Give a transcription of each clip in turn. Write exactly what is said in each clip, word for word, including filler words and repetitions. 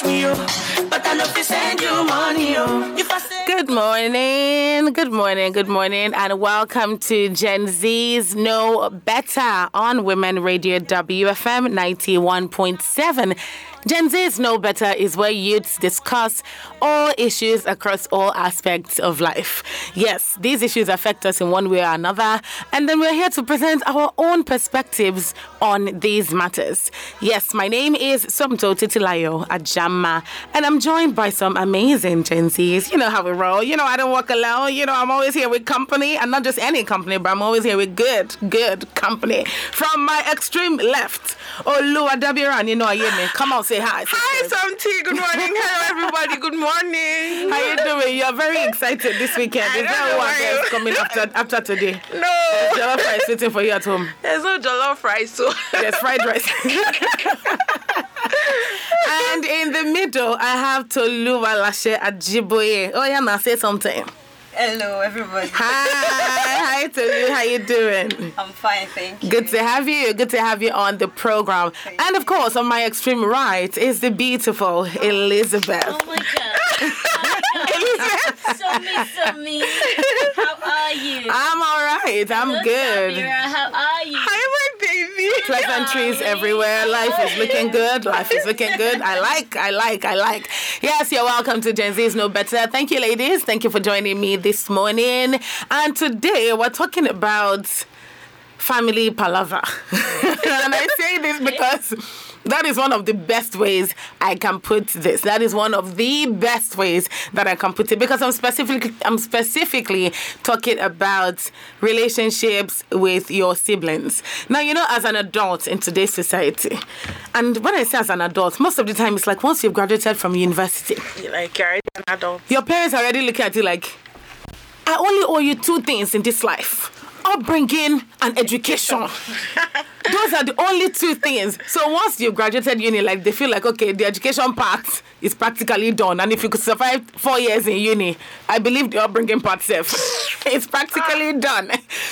touch me, oh, but I love to send you money, oh. If I say- Good morning, good morning, good morning, and welcome to Gen Z's Know Better on Women Radio W F M ninety-one point seven. Gen Z's Know Better is where youths discuss all issues across all aspects of life. Yes, these issues affect us in one way or another, and then we're here to present our own perspectives on these matters. Yes, my name is Somto Titilayo Ajama, and I'm joined by some amazing Gen Z's. You know how we roll. You know, I don't walk alone. You know, I'm always here with company, and not just any company, but I'm always here with good, good company. From my extreme left, Lou Adabiran, you know, Yemi. Come on. Say hi. Hi, Somty. Good morning. Hello, everybody. Good morning. How you doing? You're very excited this weekend. I Is there one that is coming after, after today? No. There's jollof rice waiting for you at home. There's no jollof rice. So. There's fried rice. And in the middle, I have Toluwalashe Ajiboye. Oh, yeah, now say something. Hello, everybody. Hi. Hi to you. How you doing? I'm fine, thank you. Good to have you. Good to have you on the program. Thank and, of course, on my extreme right is the beautiful Elizabeth. Oh, my God. Elizabeth. So me, so me. How are you? I'm all right. I'm Look good. How are you? Hi, my baby. Pleasantries everywhere. Life is looking good. Life is looking good. I like, I like, I like. Yes, you're welcome to Gen Z's Know Better. Thank you, ladies. Thank you for joining me this morning. And today we're talking about family palava. And I say this because that is one of the best ways I can put this. That is one of the best ways that I can put it, because I'm specifically I'm specifically talking about relationships with your siblings. Now, you know, as an adult in today's society, and when I say as an adult, most of the time it's like once you've graduated from university, you're like you're already an adult. Your parents are already looking at you like, I only owe you two things in this life. Upbringing and education. Those are the only two things. So once you've graduated uni, like they feel like, okay, the education part is practically done, and if you could survive four years in uni, I believe the upbringing part self it's practically done.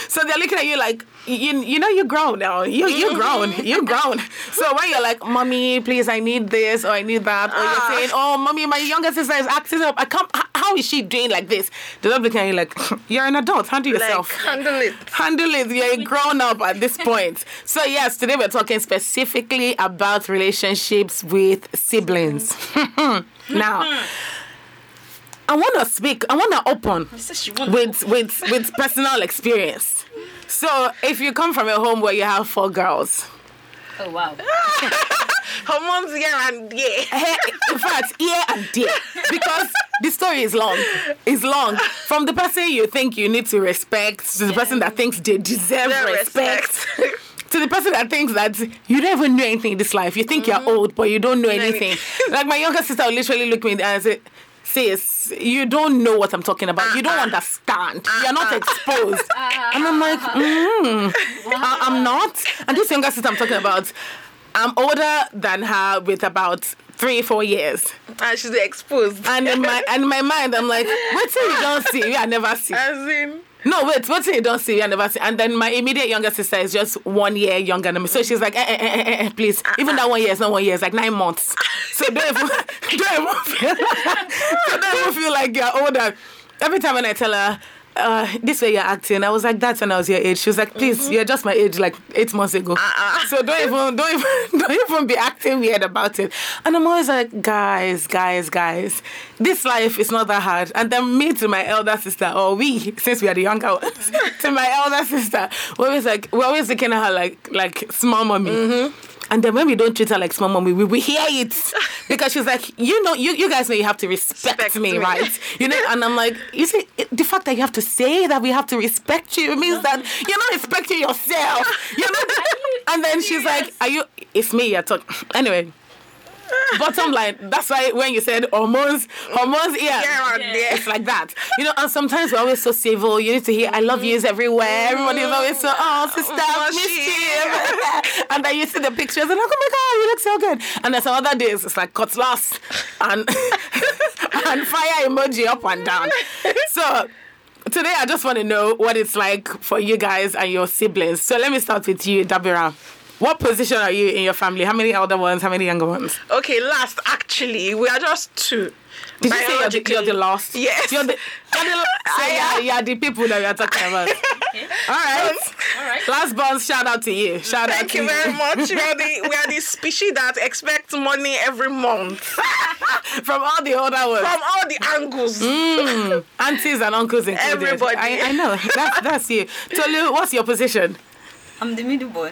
So they're looking at you like, you you know, you're grown now. You you grown. You grown. So when you're like, mommy, please, I need this or I need that, or you're saying, oh, mommy, my younger sister is acting up. I can't. How is she doing like this? They're looking at you like, you're an adult. Handle yourself. Like, handle it. Handle it. You're a grown up at this point. So yes, today we're talking specifically about relationships with siblings. Now, I want to speak. I want to open with with with personal experience. So if you come from a home where you have four girls. Oh, wow. Her mom's year and day. In fact, year and day. Because the story is long. It's long. From the person you think you need to respect to the yeah. person that thinks they deserve no respect. respect. To the person that thinks that you don't even know anything in this life. You think mm-hmm. you're old, but you don't know anything. Like my younger sister will literally look me in the eye and say, sis, you don't know what I'm talking about. Uh-uh. You don't understand. Uh-uh. You're not exposed. Uh-uh. And I'm like, mm, wow. I- I'm not. And this younger sister I'm talking about, I'm older than her with about three, four years. And she's exposed. And in my and in my mind, I'm like, wait till you don't see. I never see. As in... No, wait, wait till you don't see. I never see. And then my immediate younger sister is just one year younger than me. So she's like, eh, eh, eh, eh, eh, please. Uh-uh. Even that one year is not one year. It's like nine months. So don't even, don't even feel, so don't even feel like you're older. Every time when I tell her, Uh, this way you're acting. I was like, that's when I was your age. She was like, please, mm-hmm. you're just my age, like eight months ago. Uh-uh. So don't even, don't even, don't even be acting weird about it. And I'm always like, guys, guys, guys, this life is not that hard. And then me to my elder sister, or we, since we are the younger ones, to my elder sister, we're always like, we're always looking at her like, like small mommy. Mm-hmm. And then when we don't treat her like small mommy, we, we hear it. Because she's like, you know, you, you guys know you have to respect, respect me, me, right? You know, and I'm like, you see, it, the fact that you have to say that we have to respect you means that you're not respecting yourself. You're not. You and then serious? She's like, are you, it's me you're talking. Anyway. Bottom line, that's why when you said hormones, hormones, yeah, yeah, yeah, it's like that. You know, and sometimes we're always so civil. You need to hear, I love yous everywhere. Everybody's always so, oh, sister, oh, miss you. And then you see the pictures and like, oh my God, you look so good. And then some other days, it's like cutlass and, and fire emoji up and down. So today, I just want to know what it's like for you guys and your siblings. So let me start with you, Dabira. What position are you in your family? How many elder ones? How many younger ones? Okay, last, actually, we are just two. Did you say you're the, you're the last? Yes. You're the, you're the last. So you're, you're the people that we are talking about. Okay. All right. Um, All right. Last bonds, shout out to you. Shout Thank out to you. Thank you very much. We are, the, we are the species that expects money every month. From all the older ones. From all the angles. Mm, aunties and uncles included. Everybody. I, I know. That, that's you. Tolu, what's your position? I'm the middle boy.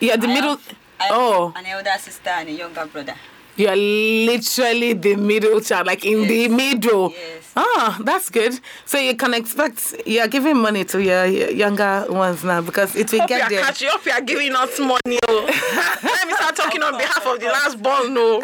You're the I middle... Have, I oh. Have an elder sister and a younger brother. You're literally the middle child, like in yes. the middle. Yes. Ah, that's good. So you can expect, you're giving money to your, your younger ones now because it will hope get there. Catch you up, you're giving us money. Oh. Let me start talking on behalf of the last born. No.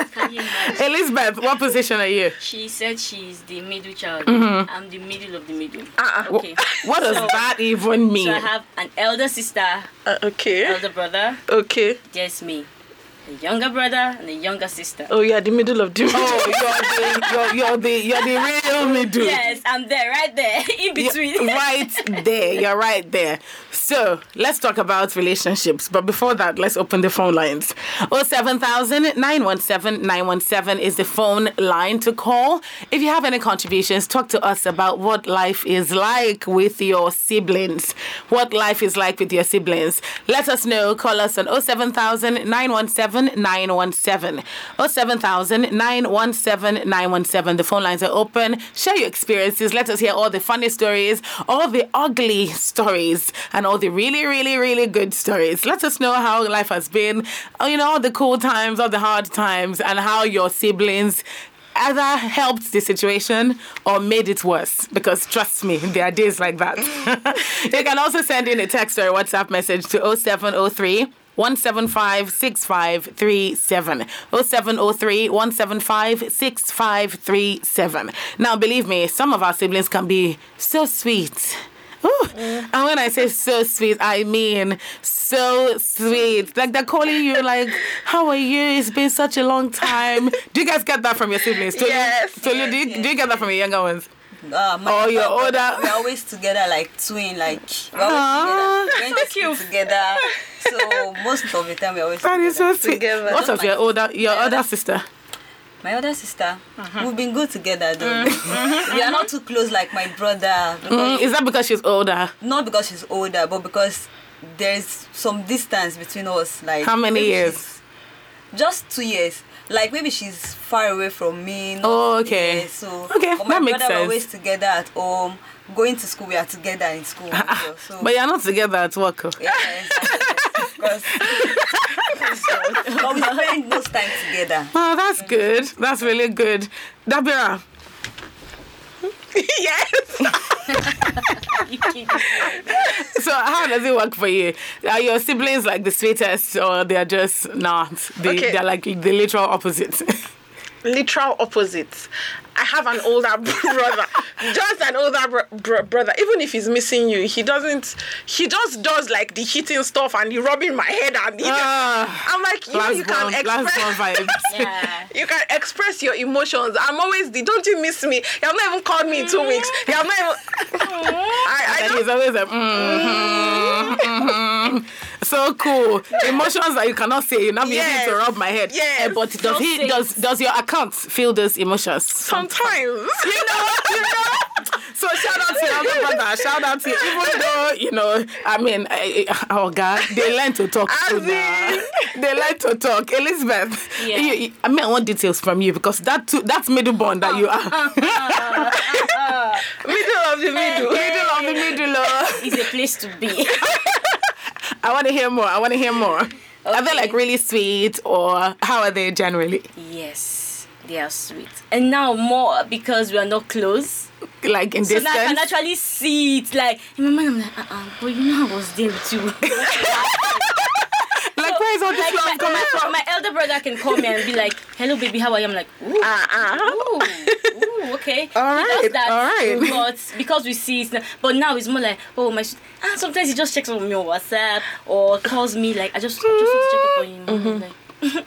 Elizabeth, what position are you? She said she's the middle child. Mm-hmm. I'm the middle of the middle. Uh-uh. Okay. What does so, that even mean? So I have an elder sister. Uh, okay. Elder brother. Okay. Just me. A younger brother and a younger sister. Oh, you're the middle of the middle. Oh, you're the, you're, you're the, you're the real middle. Yes, I'm there, right there, in between. You're right there, you're right there. So, let's talk about relationships. But before that, let's open the phone lines. oh seven thousand nine one seven nine one seven is the phone line to call. If you have any contributions, talk to us about what life is like with your siblings. What life is like with your siblings. Let us know. Call us on oh seven thousand nine one seven nine one seven oh seven thousand nine one seven nine one seven. The phone lines are open. Share your experiences. Let us hear all the funny stories, all the ugly stories, and all the really, really, really good stories. Let us know how life has been, you know, all the cool times, all the hard times, and how your siblings either helped the situation or made it worse. Because trust me, there are days like that. You can also send in a text or a WhatsApp message to oh seven oh three one seven five six five three seven oh seven oh three one seven five six five three seven. Now, believe me, some of our siblings can be so sweet. Ooh. And when I say so sweet, I mean so sweet. Like they're calling you like, how are you? It's been such a long time. Do you guys get that from your siblings? Do yes. You, do, yes, you, do, you, yes. do you get that from your younger ones? Uh, my or your older? We're always together like twin. Like, we're always together. We're so cute. together. So most of the time we're always together. So together. What of your older, your yeah. older sister? My other sister, uh-huh. we've been good together though. Mm-hmm. We are not too close like my brother. Mm, is that because she's older? Not because she's older, but because there's some distance between us. Like how many years? Just two years. Like maybe she's far away from me. Oh, okay. Years, so okay, but my that makes brother sense. We're always together at home. Going to school, we are together in school. Uh-uh. So. But you're not together at work. Oh. Yeah, exactly. But we spend most time together. Oh, that's good. That's really good. Dabira. Yes. So how does it work for you? Are your siblings like the sweetest or they're just not? They, okay. They're like the literal opposites. Literal opposites. I have an older brother, just an older br- br- brother. Even if he's missing you, he doesn't. He just does like the hitting stuff and the rubbing my head and. Uh, I'm like, you, know, you can express. Yeah. You can express your emotions. I'm always the. Don't you miss me? You have not even called me in two weeks. You have not even. I, I and he's always like. Mm-hmm, mm-hmm. So cool. Emotions that you cannot say. You're not being yes. able to rub my head. Yeah. Uh, but does don't he? Does does your account feel those emotions? Sometimes. Sometimes. You know, you know. So shout out to your brother. Shout out to you. Even though, you know, I mean, I, oh God, they learn to talk. They learn to talk. Elizabeth, yeah. you, you, I mean, I want details from you because that too, that's middle born that you are. Middle of the middle. Middle of the middle. Oh. It's a place to be. I want to hear more. I want to hear more. Okay. Are they like really sweet or how are they generally? Yes. They are sweet. And now more because we are not close. Like in so distance? So I can actually see it. Like, in my mind, I'm like, uh-uh, but you know I was there too. Like, so, where is all this like love coming my, from? My elder brother can call me and be like, hello, baby, how are you? I'm like, ooh, uh-uh. ooh, ooh, okay. All right, that, all right. But because we see it, but now it's more like, oh, my... Sh-. And sometimes he just checks on me on WhatsApp or calls me, like, I just, I just want to check up on him. Mm-hmm. Like,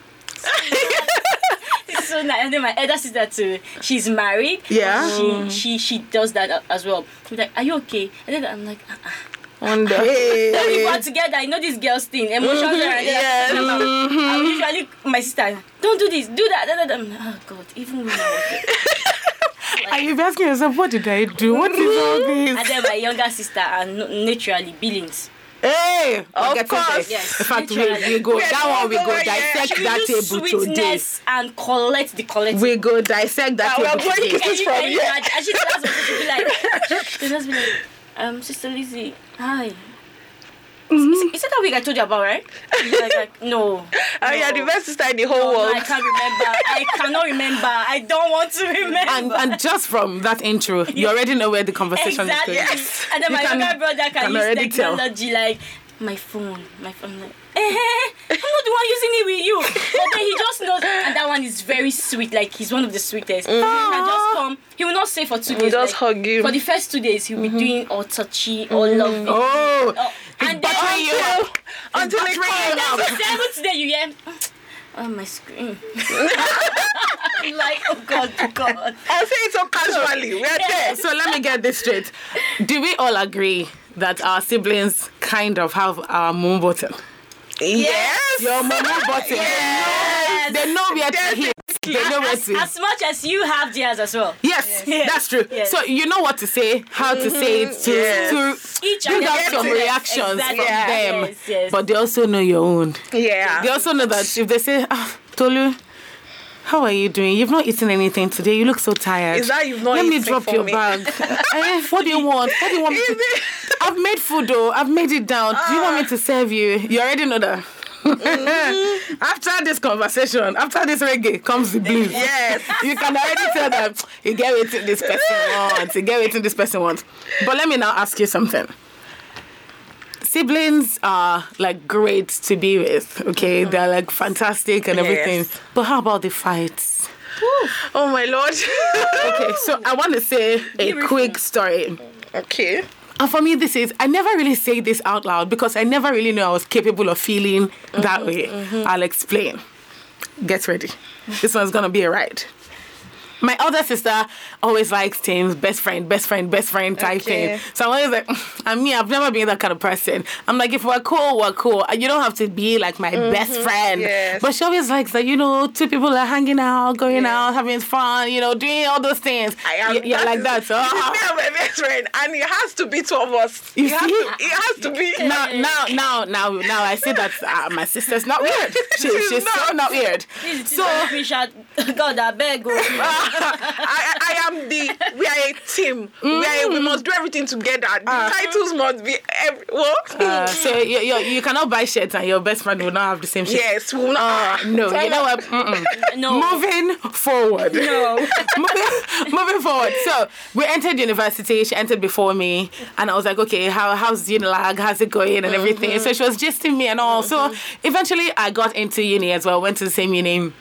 so nice. And then my elder sister too. She's married. Yeah. She she she does that as well. She's like, are you okay? And then I'm like, ah. Uh-uh. Wonder. Hey. Then we got together. I know this girl's thing. Emotions mm-hmm. are. Yes. my sister, don't do this, do that. Da, da, da. Oh, God, even when I was like, are you asking yourself, what did I do? What is all this? And then my younger sister, and naturally, Billings. Hey, of okay, course. Yes. In fact, we, we go that one. We go dissect yeah. that table today and collect the collect. We go dissect that uh, table today. This from you. And she tells us to be like, she just be like, um, Sister Lizzie, hi. Mm-hmm. Is it that week I told you about, right? Like, like, no. I no. You're the best sister in the whole no, world. I can't remember. I cannot remember. I don't want to remember. And, and just from that intro, you already know where the conversation exactly. is going. Yes. And then you my can, younger brother can, can use technology tell. Like my phone. My phone. Like, eh, I'm not the one using it with you. But then he just knows. And that one is very sweet. Like, he's one of the sweetest. Mm-hmm. He can just come. He will not say for two days. He just like, hug him. For the first two days, he'll mm-hmm. be doing all touchy, all mm-hmm. loving. Oh. oh. And then until, until, until the seventh day you hear, oh my screen. I'm like, oh God, oh God. I'll say it so casually. We're yeah. there. So let me get this straight. Do we all agree that our siblings kind of have our moon button? Yes. yes. Your moon button. Yes. They know where to hit. They know where to hit. As much as you have theirs as well. Yes, yes. That's true. Yes. So you know what to say, how to mm-hmm. say it, to, yes. to each build up some reactions exactly. from yeah. them. Yes, yes. But they also know your own. Yeah. They also know that if they say, ah, Tolu, how are you doing? You've not eaten anything today. You look so tired. Is that you've not Let eaten me drop for your me. Bag. eh, what do you want? What do you want me to... I've made food though. I've made it down. Uh, do you want me to serve you? You already know that. Mm-hmm. After this conversation, after this reggae, comes the blues. Yes. You can already tell that you get what this person wants. You get what this person wants. But let me now ask you something. Siblings are like great to be with, okay? Mm-hmm. They're like fantastic and everything. Yes. But how about the fights? Woo. Oh my Lord. Okay, so I want to say a quick story. Okay. And for me, this is, I never really say this out loud because I never really knew I was capable of feeling mm-hmm, that way. Mm-hmm. I'll explain. Get ready. This one's going to be a ride. My older sister always likes things, best friend, best friend, best friend type okay. thing. So I'm always like, and me, I've never been that kind of person. I'm like, if we're cool, we're cool. You don't have to be like my mm-hmm, best friend. Yes. But she always likes that, you know, two people are hanging out, going yeah. out, having fun, you know, doing all those things. I am. You're yeah, like is, that. So, this is me and my best friend, and it has to be two of us. You it, see? Has to, it has to be. Now, now, now, now, now I see that uh, my sister's not weird. She, she's she's not. so not weird. This is so, we shall God, I beg you. I, I am the we are a team mm. we, are a, we must do everything together the uh, titles must be every, what? Uh, so you, you, you cannot buy shirts and your best friend will not have the same shirt. Yes, we will not. Uh, no you know what no. moving forward no moving, moving forward so we entered university. She entered before me and I was like, okay, how how's Unilag, how's it going and mm-hmm. everything. So she was gisting me and all mm-hmm. so eventually I got into uni as well, went to the same uni.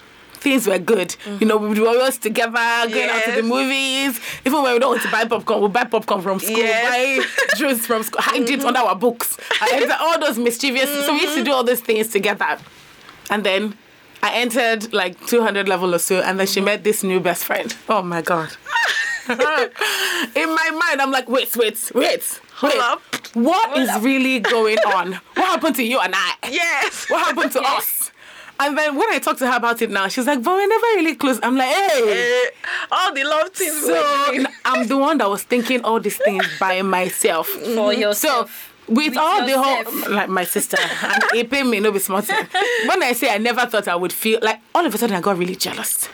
Things were good. Mm-hmm. You know, we were always together, going yes. out to the movies. Even when we don't want to buy popcorn, we'll buy popcorn from school, yes. buy juice from school, hide mm-hmm. it under our books. And all those mischievous. Mm-hmm. So we used to do all those things together. And then I entered like two hundred level or so, and then mm-hmm. she met this new best friend. Oh my God. In my mind, I'm like, wait, wait, wait. Wait, Hold up. What Hold is up. really going on? What happened to you and I? Yes. What happened to yes. us? And then when I talk to her about it now, she's like, but we're never really close. I'm like, hey. All the love things. So I'm the one that was thinking all these things by myself. For yourself. So, With, with all yourself. the whole, like my sister, and it paid me no be smarter. When I say I never thought I would feel, like all of a sudden I got really jealous.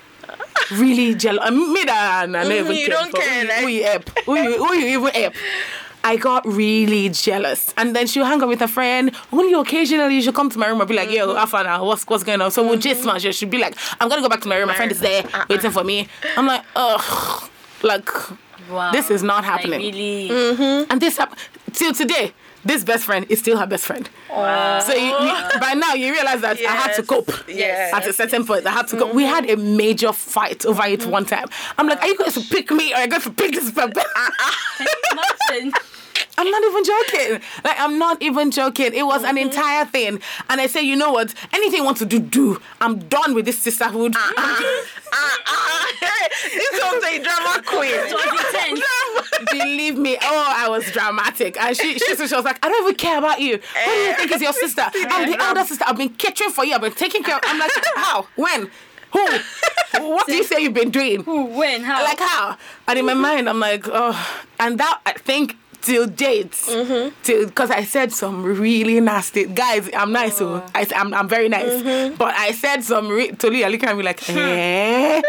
Really jealous. I mean, I never even You don't care, right? Who you help? Who you even help? I got really jealous. And then she'll hang out with a friend. Only occasionally she'll come to my room and be like, yo, Alpha, now, what's, what's going on? So we'll just smash her. She'll be like, I'm going to go back to my room. My friend is there uh-uh. waiting for me. I'm like, ugh. Like, wow, this is not happening. Like, really? Mm-hmm. And this happened. Till today, this best friend is still her best friend. Wow. So you, you, by now you realize that yes. I had to cope. Yes. At a certain point, I had to cope. Mm-hmm. We had a major fight over it mm-hmm. one time. I'm like, are you going to pick me or are you going to pick this person? I'm not even joking. Like, I'm not even joking. It was mm-hmm. an entire thing. And I say, you know what? Anything you want to do, do. I'm done with this sisterhood. Uh-uh. uh-uh. This was a drama queen. It was intense. Believe me. Oh, I was dramatic. And she, she, she was like, I don't even care about you. What do you think is your sister? I'm the elder sister. I've been catering for you. I've been taking care of you. I'm like, how? When? Who? What do you say you've been doing? Who? When? How? Like, how? And in my mind, I'm like, oh. And that, I think, till date, mm-hmm. till because I said some really nasty guys. I'm nice, oh. I, I'm I'm very nice, mm-hmm. but I said some. Re- Tolu, you're looking at me like, eh?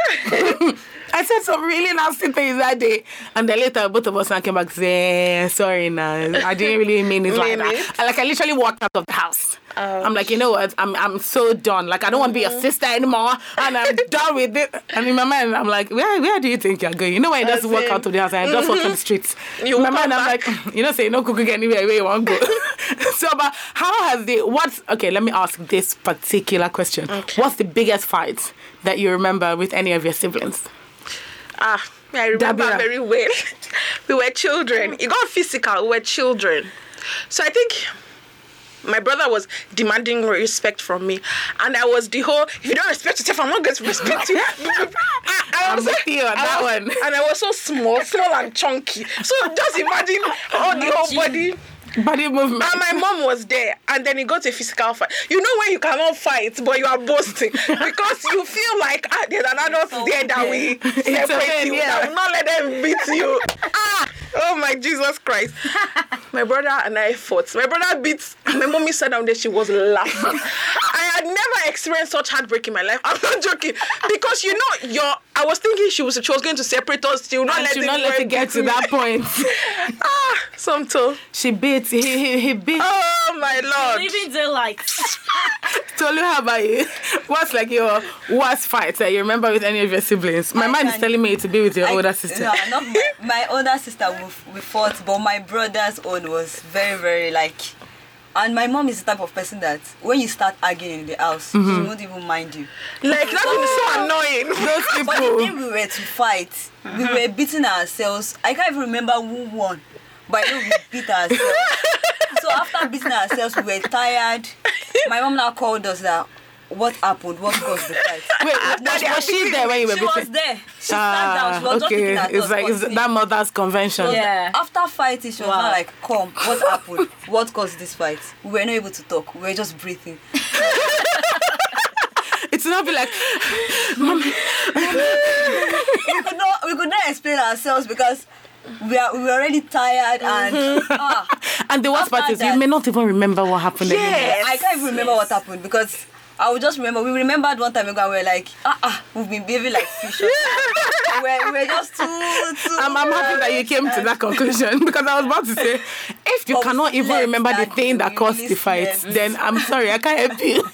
I said some really nasty things that day, and then later both of us came back. Say, sorry, now I didn't really mean it like that. I, like I literally walked out of the house. Oh, I'm like, you know what? I'm I'm so done. Like I don't mm-hmm. want to be your sister anymore, and I'm done with it. And in my mind, I'm like, where where do you think you're going? You know when you just walk out of the house and mm-hmm. just walk on the streets. You in my mind, back. I'm like. You know, say no cooking anywhere where you want to go. So, but how has the what's okay? Let me ask this particular question. Okay. What's the biggest fight that you remember with any of your siblings? Ah, I remember Dabira. Very well. We were children. It got physical. We were children. So I think my brother was demanding respect from me, and I was the whole. If you don't respect yourself, I'm not going to respect you. I, I was like, you on that was, one, and I was so small, small and chunky. So just imagine all the whole body, body movement. And my mom was there, and then it got a physical fight. You know when you cannot fight, but you are boasting because you feel like ah, there's an adult oh, there that we separate you. Yeah. I will not let them beat you. Ah. Oh my Jesus Christ. My brother and I fought. My brother beat. My mommy sat down there, she was laughing. I had never experienced such heartbreak in my life. I'm not joking. Because you know, your I was thinking she was she was going to separate us. She would not and let, she not let it get to me. That point. Ah, Somto. She beat. He he he beat. Oh my Lord. Living the likes. Tolu, how about you? What's like your worst fight that you remember with any of your siblings? My I mind can, is telling me to be with your I, older sister. No, not my, my older sister. We, we fought, but my brother's own was very, very like. And my mom is the type of person that when you start arguing in the house, mm-hmm. she won't even mind you. Like, that would be so annoying. Those people. But the day we were to fight, mm-hmm. we were beating ourselves. I can't even remember who won, but I know we beat ourselves. So after beating ourselves, we were tired. My mom now called us that. What happened? What caused the fight? Wait, no, was, was she there when you were beaten? She was there. She ah, stand down. She was okay. Not it's like it's that mother's convention. So yeah. After fighting, she was wow. not like, come, what happened? What caused this fight? We were not able to talk. We were just breathing. It's not be like, mommy. we, could not, we could not explain ourselves because we are we were already tired and mm-hmm. ah, and the worst part is that, you may not even remember what happened. Yes, I can't even remember yes. what happened because. I would just remember, we remembered one time ago and we were like, ah, ah, we've been behaving like fish. we're, we're just too, too... I'm, I'm happy that you came to that conclusion because I was about to say, if you cannot even remember the thing that caused the fight, then I'm sorry, I can't help you.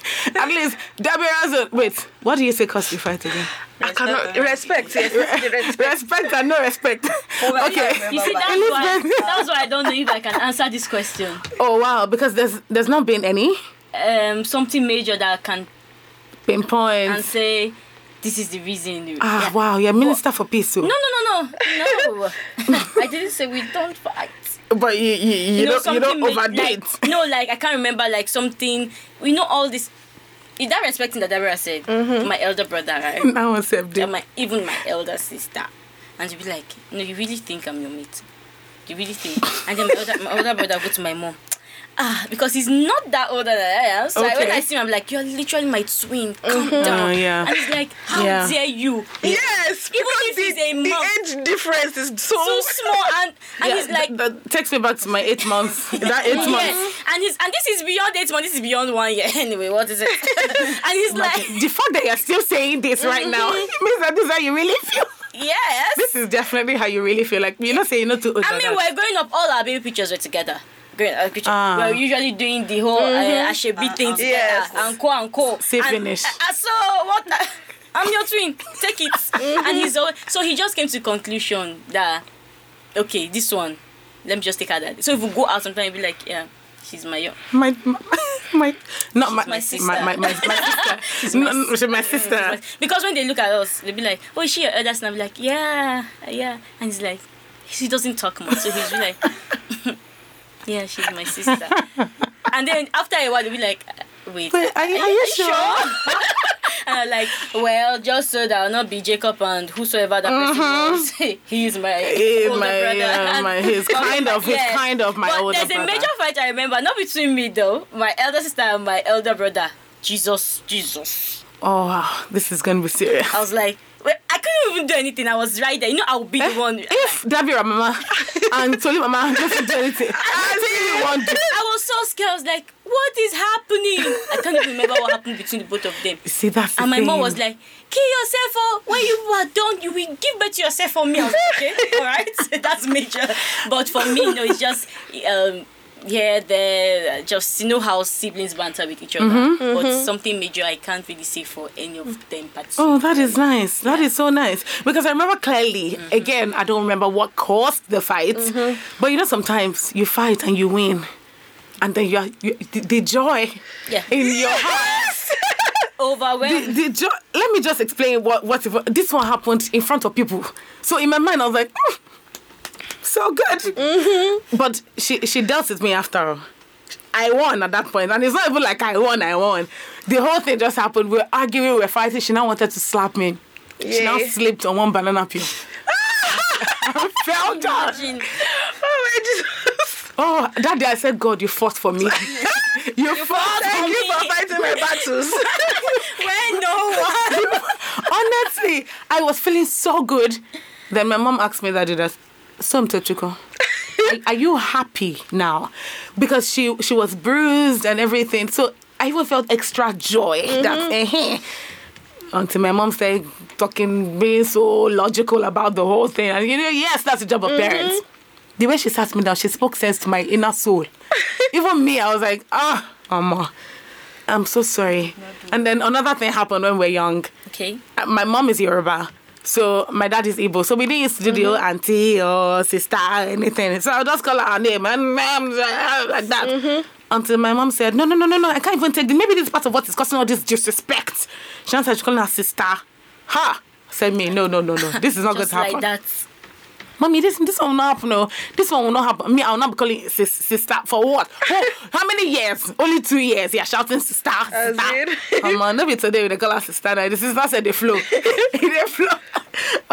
At least, Dabira's... Wait, what do you say caused the fight again? I cannot... Respect. Respect. Respect and no respect. Well, okay. You see, that's why, that's why I don't know if I can answer this question. Oh, wow, because there's there's not been any... Um, something major that I can pinpoint and say this is the reason. Ah, yeah. Wow, you're Minister for Peace. So. No, no, no, no, no. I didn't say we don't fight. But you, you, you, you know, don't, you don't ma- overdo like, it. No, like I can't remember like something. We know all this. Is that respecting that Deborah said? Mm-hmm. My elder brother, right? Now accepted. My even my elder sister, and she'd be like, "No, you really think I'm your mate? You really think?" And then my older, my older brother go to my mom. Ah, because he's not that older than I am. So okay. I, when I see him, I'm like, you're literally my twin. Calm mm-hmm. down. Oh, yeah. And he's like, how yeah. dare you? Yes. Even if the, he's a month, the age difference is so, so small. And, and yeah, he's like... That, that takes me back to my eight months. That eight yeah. months. And he's and this is beyond eight months. This is beyond one year. Anyway, what is it? And he's Imagine. like... The fact that you're still saying this mm-hmm. right now means that this is how you really feel. Yes. This is definitely how you really feel. Like, you're not saying no to... I mean, we're growing up. All our baby pictures were together. Uh, we're usually doing the whole mm-hmm. uh, Ashebi uh, thing uh, yes. together, and co and co. Say finish. And, uh, so what? Uh, I'm your twin. Take it. Mm-hmm. And he's always, so he just came to conclusion that okay, this one, let me just take her that. So if we go out sometimes, be like, yeah, she's my my my, my not my, my sister, my my my, my sister, my, no, she's my sister. My, because when they look at us, they'll be like, oh, is she your eldest? And I'll be like, yeah, yeah. And he's like, he doesn't talk much, so he's really like. Yeah, she's my sister. And then after a while, we'll be like, wait. Wait, are you, are you, are you sure? sure? And I'm like, well, just so that I'll not be Jacob and whosoever that uh-huh. person was. He is my he, older my, brother. Uh, my, he's kind of, he's yes. kind of my but older brother. There's a major fight I remember, not between me though, my elder sister and my elder brother. Jesus, Jesus. Oh, wow. This is going to be serious. I was like, well, I couldn't even do anything. I was right there. You know, I'll be eh, the one. If Dabira Mama and Tolu Mama couldn't do anything, I really want to. I was so scared. I was like, what is happening? I can't even remember what happened between the both of them. You see, that's And my thing. Mom was like, kill yourself. Oh, when you are done, you will give birth to yourself for me. I was like, okay, all right. So that's major. But for me, you know, it's just... Um, Yeah, they're just, you know how siblings banter with each other, mm-hmm, but mm-hmm. something major I can't really say for any of them. Oh, that is nice. That yeah. is so nice. Because I remember clearly, mm-hmm. again, I don't remember what caused the fight, mm-hmm. but you know sometimes you fight and you win, and then you, are, you the, the joy yeah. in your heart. Overwhelmed. The, the jo- Let me just explain what, what, this one happened in front of people. So in my mind, I was like, mm. so good. Mm-hmm. But she, she dealt with me after all. I won at that point. And it's not even like I won, I won. The whole thing just happened. We were arguing, we were fighting. She now wanted to slap me. Yay. She now slipped on one banana peel. I fell down. Oh, my Jesus. Oh, that day I said, God, you fought for me. You, you fought for me. You for fighting my battles. When no one. Honestly, I was feeling so good. Then my mom asked me that did us. Somto Chiko, are, are you happy now? Because she she was bruised and everything. So I even felt extra joy. Mm-hmm. That, until my mom said, talking, being so logical about the whole thing. And you know, yes, that's the job of mm-hmm. parents. The way she sat me down, she spoke sense to my inner soul. Even me, I was like, ah, oh, Mama, I'm so sorry. And then another thing happened when we were young. Okay. My mom is Yoruba. So my dad is Igbo. So we didn't used to do the old auntie or sister or anything. So I'll just call her her name and like that. Mm-hmm. Until my mom said, no, no, no, no, no, I can't even take this. Maybe this is part of what is causing all this disrespect. She answered, she's calling her sister. Ha! Said me, no, no, no, no. This is not going to happen. Like that. Mommy, this this one will not happen. No. This one will not happen. Me, I will not be calling sis, sister for what? Oh, how many years? Only two years. Yeah, shouting sister. sister. Come on, no be today they call her sister. Now the sister said they flow. They flow.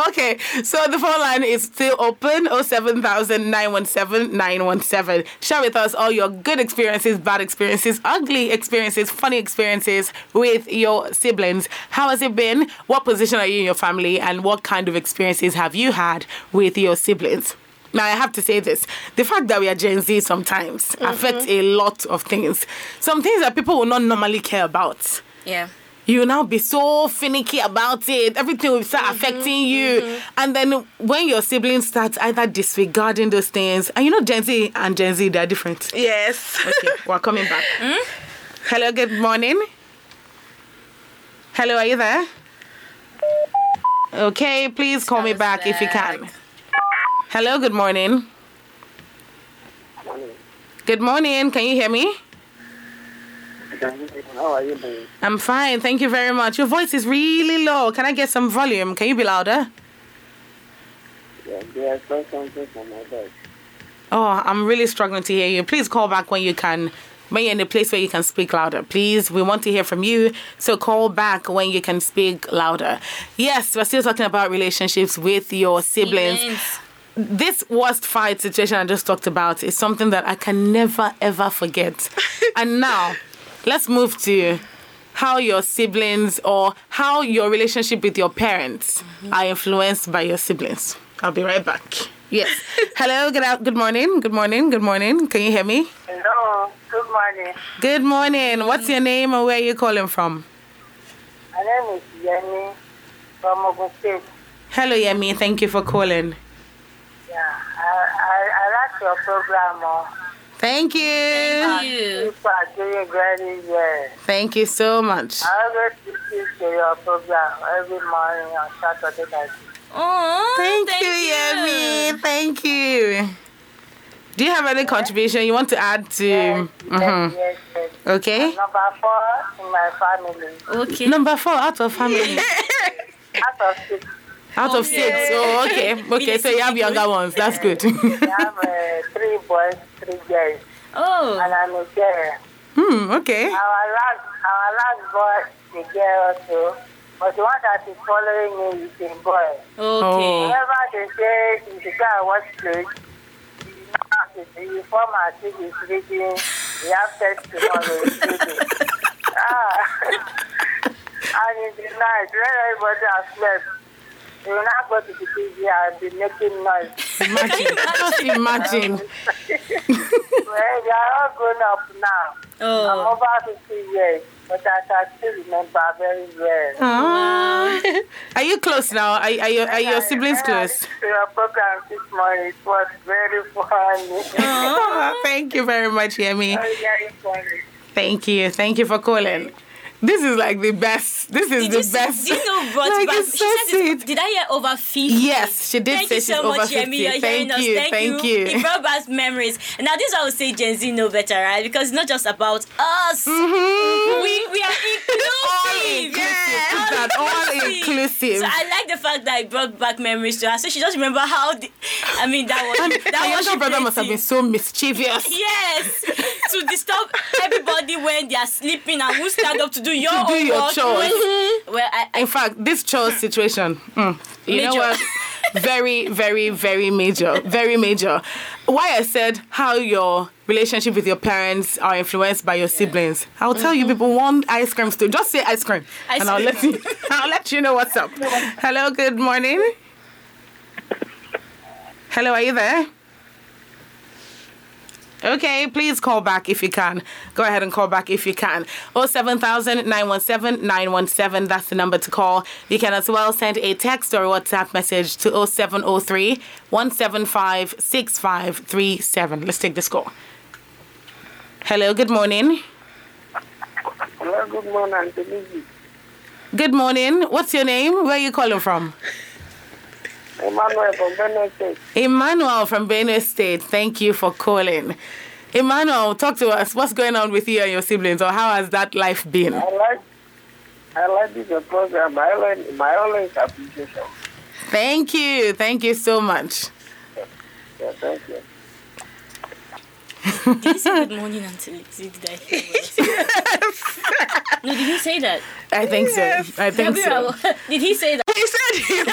Okay, so the phone line is still open. Oh seven thousand nine one seven nine one seven. Share with us all your good experiences, bad experiences, ugly experiences, funny experiences with your siblings. How has it been? What position are you in your family, and what kind of experiences have you had with your siblings? Now I have to say this, the fact that we are Gen Z sometimes mm-hmm. affects a lot of things. Some things that people will not normally care about. Yeah. You will now be so finicky about it. Everything will start mm-hmm. affecting you. Mm-hmm. And then when your siblings start either disregarding those things, and you know Gen Z and Gen Z, they're different. Yes. Okay, we're coming back. Mm? Hello, good morning. Hello, are you there? Okay, please call me back if you can. Hello, good morning. Good morning. Can you hear me? How are you doing? I'm fine. Thank you very much. Your voice is really low. Can I get some volume? Can you be louder? Yeah, there's no something from my voice. Oh, I'm really struggling to hear you. Please call back when you can. When you're in a place where you can speak louder, please. We want to hear from you. So call back when you can speak louder. Yes, we're still talking about relationships with your siblings. Yes. This worst fight situation I just talked about is something that I can never, ever forget. And now, let's move to how your siblings or how your relationship with your parents mm-hmm. are influenced by your siblings. I'll be right back. Yes. Hello, good, out, good morning, good morning, good morning. Can you hear me? Hello, good morning. Good morning. What's your name and where are you calling from? My name is Yemi from Benue State. Hello, Yemi. Thank you for calling. Yeah, I, I, I like your program. Thank you. Thank you. Thank you so much. I always listen to your program every morning on Saturday night. Oh, thank, thank you, you, Yemi. Thank you. Do you have any contribution you want to add to? Yes, mm-hmm. yes, yes. Okay. I'm number four in my family. Okay. Number four out of family. Out of six. Out oh, of six, yeah. oh, okay, okay. So you have younger ones. That's good. I have uh, three boys, three girls. Oh. And I'm a girl. Hmm. Okay. Our last, our last boy, the girl also, But the one that is following me is in boy. Okay. Oh. Whenever they say it's a guy watch play, you form as if it's reading, you have sex tomorrow, it's reading. Ah. And in the night, when everybody has slept, they will not go to the T V and be making noise. Imagine. Just imagine. Well, they are all grown up now. Oh. I'm over fifty years. But I can still remember very well. Aww. Are you close now? Are, are, your, are your siblings close? Your program this morning, it was very funny. Oh, thank you very much, Yemi. Very funny. Thank you. Thank you for calling. This is like the best. This is did the see, best. This is brought like back. She so said did I hear over fifty? Yes, she did Thank say she's so over fifty. Thank you so much, Yemi. You're hearing us. Thank, Thank you. you. It brought back memories. Now, this I would say Gen Z know better, right? Because it's not just about us. Mm-hmm. We we are inclusive. All inclusive. Yeah. That. All inclusive. So I like the fact that it brought back memories to her. So she just remember how. The, I mean, that was. And that was your brother must have been so mischievous. Yes, to disturb everybody when they are sleeping and who stand up to do. Your to do your work. Chores. Mm-hmm. Well, I, I, in fact, this chores situation, mm, you major. know what? Very, very, very major. Very major. Why I said how your relationship with your parents are influenced by your siblings. I'll tell mm-hmm. you people one ice cream story. Just say ice cream. Ice and I'll cream. let you I'll let you know what's up. Hello, good morning. Hello, are you there? Okay, please call back if you can. Go ahead and call back if you can. oh seven thousand nine one seven nine one seven, that's the number to call. You can as well send a text or a WhatsApp message to oh seven oh three one seven five six five three seven. Let's take this call. Hello, good morning. Hello, good morning. Good morning. What's your name? Where are you calling from? Emmanuel from Benue State. Emmanuel from Benue State. Thank you for calling. Emmanuel, talk to us. What's going on with you and your siblings, or how has that life been? I like, I like this program. I like my online application. Thank you. Thank you so much. Yeah, thank you. Did you say good morning until did I hear yes. No, did he say that? I think yes. so. I think Gabriel, so. Did he say that? He said it.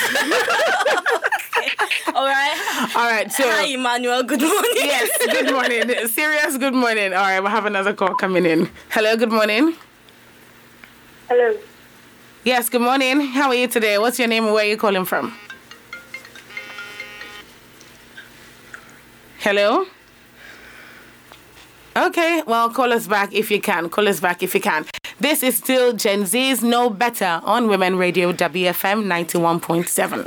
Okay. All right. All right. So, hi, Emmanuel. Good morning. Yes, good morning. Serious good morning. All right, we'll have another call coming in. Hello, good morning. Hello. Yes, good morning. How are you today? What's your name and where are you calling from? Hello? Okay, well, call us back if you can. Call us back if you can. This is still Gen Z's Know Better on Women Radio W F M ninety-one point seven.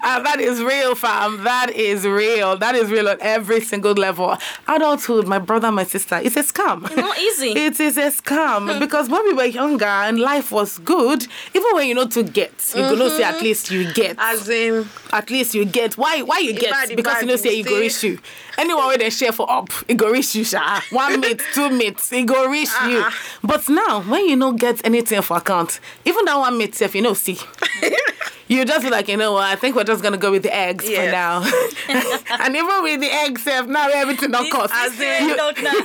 Uh, that is real, fam. That is real. That is real on every single level. Adulthood, my brother, my sister, it's a scam. It's not easy. It is a scam. Mm. Because when we were younger and life was good, even when you know to get, you mm-hmm. go say at least you get. As in? At least you get. Why Why you get? Bad, because bad, you know say you go reach you. Anyone where they share for up, it go reach you. Sha. One mate, two mates, it go reach uh-uh. you. But now, when you don't get anything for account, even that one mate, if you know, see. You just be like, you know what, I think we're just going to go with the eggs yes. for now. And even with the eggs, now everything don't cost. As in, don't know.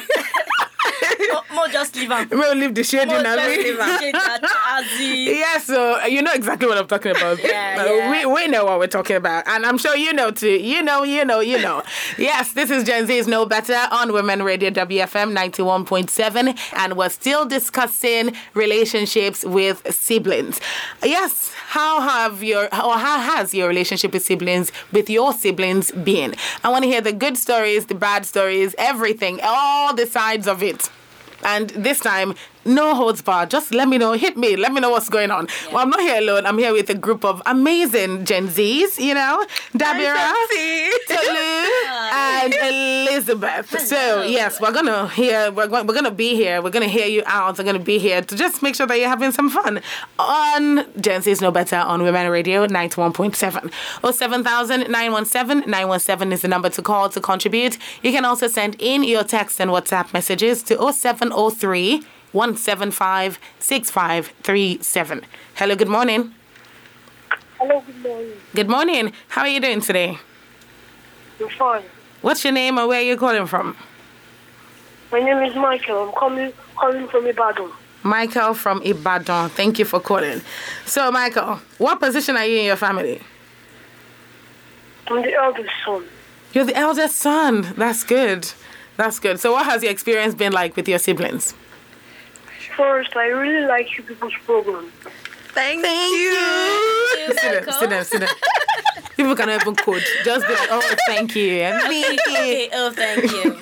More just leave them. We'll leave the shade in that. Yeah, so you know exactly what I'm talking about. Yeah, uh, yeah. We, we know what we're talking about. And I'm sure you know too. You know, you know, you know. Yes, this is Gen Z's Know Better on Women Radio W F M ninety-one point seven. And we're still discussing relationships with siblings. Yes, how have your, or how has your relationship with siblings, with your siblings been? I want to hear the good stories, the bad stories, everything, all the sides of it. And this time, No holds barred. Just let me know. Hit me. Let me know what's going on. Yeah. Well, I'm not here alone. I'm here with a group of amazing Gen Zs, you know, Dabira, Tolu, and Elizabeth. Hello. So, yes, we're going to hear, we're going we're going to be here. We're going to hear you out. We're going to be here to just make sure that you're having some fun on Gen Zs Know Better on Women Radio ninety-one point seven. oh seven thousand nine one seven nine one seven is the number to call to contribute. You can also send in your text and WhatsApp messages to oh seven oh three one seven five six five three seven. Hello, good morning. Hello, good morning. Good morning. How are you doing today? I'm fine. What's your name and where are you calling from? My name is Michael. I'm calling, calling from Ibadan. Michael from Ibadan. Thank you for calling. So, Michael, what position are you in your family? I'm the eldest son. You're the eldest son. That's good. That's good. So, what has your experience been like with your siblings? First, I really like you people's program. Thank, thank you. you. Sit down, sit down, sit down. People cannot even code. Just be like, oh, thank you. Okay, okay. Oh, thank you.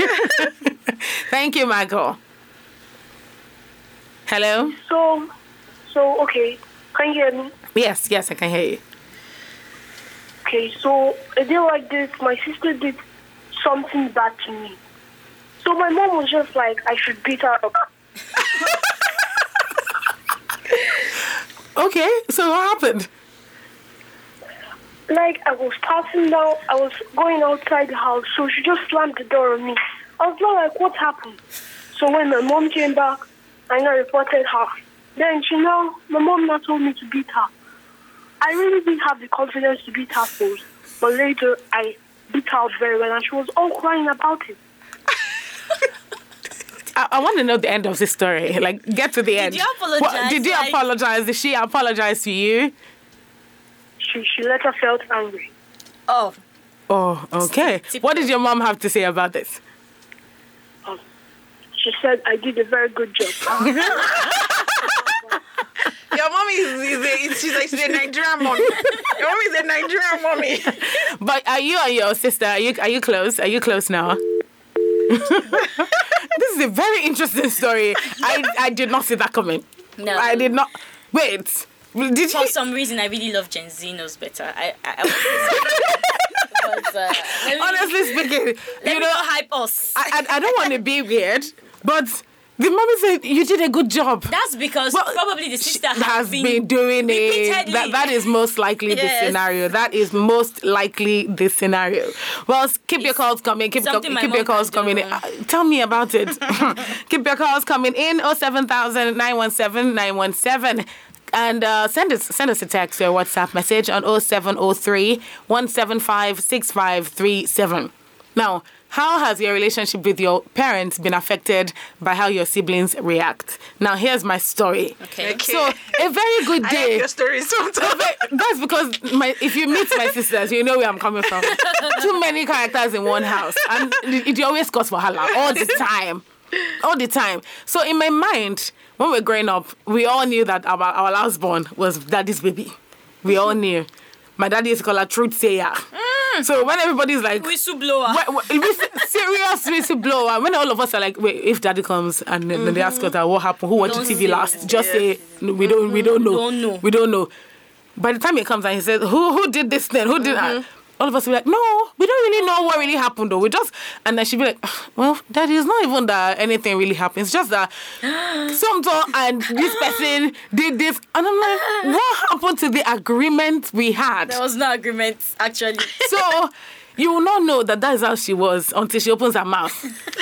Thank you, Michael. Hello? So, so okay. Can you hear me? Yes, yes, I can hear you. Okay, so a day like this, my sister did something bad to me. So my mom was just like, I should beat her up. Okay, so what happened? Like, I was passing down, I was going outside the house, so she just slammed the door on me. I was not like, what happened? So when my mom came back, I now reported her. Then she now, my mom now told me to beat her. I really didn't have the confidence to beat her first, but later I beat her out very well, and she was all crying about it. I, I want to know the end of this story. Like, get to the end. Did you apologize? What, did you like... apologize? Did she apologize to you? She she later felt angry. Oh. Oh, okay. What did your mom have to say about this? Um, she said, I did a very good job. Your mom is, is, is she's like, she's a Nigerian mommy. Your mom is a Nigerian mommy. But are you and your sister, are you, are you close? Are you close now? This is a very interesting story. I, I did not see that coming. No. I did not. Wait. Did For you... some reason, I really love Gen Z Knows Better. I, I, I was, uh, me, honestly speaking, let you know, not hype us. I, I, I don't want to be weird, but the mommy said you did a good job. That's because well, probably the sister has been, been doing it. That, that is most likely yes. the scenario. That is most likely the scenario. Well, keep it's your calls coming. Keep, co- keep your calls coming in. Uh, tell me about it. Keep your calls coming in. oh seven thousand nine one seven nine one seven. And uh, send us send us a text or a WhatsApp message on oh seven oh three one seven five six five three seven. Now, how has your relationship with your parents been affected by how your siblings react? Now, here's my story. Okay. okay. So, a very good day. I like your story sometimes. That's because my, if you meet my sisters, you know where I'm coming from. Too many characters in one house. And it always cause wahala all the time. All the time. So, in my mind, when we were growing up, we all knew that our, our last born was daddy's baby. We all knew. My daddy is called a truth sayer. So when everybody's like... Whistleblower. Serious whistleblower. When all of us are like, wait, if daddy comes and then mm-hmm. they ask us what happened, who watched don't the T V last, just yeah. say, no, we, don't, we don't know. don't know. We don't know. By the time he comes and he says, who who did this thing? Who did mm-hmm. that? All of us will be like, no, we don't really know what really happened though. We just... And then she'd be like, well, daddy, it's not even that anything really happened. It's just that Somto and this person did this. And I'm like, what happened to the agreement we had? There was no agreement, actually. So... You will not know that that is how she was until she opens her mouth.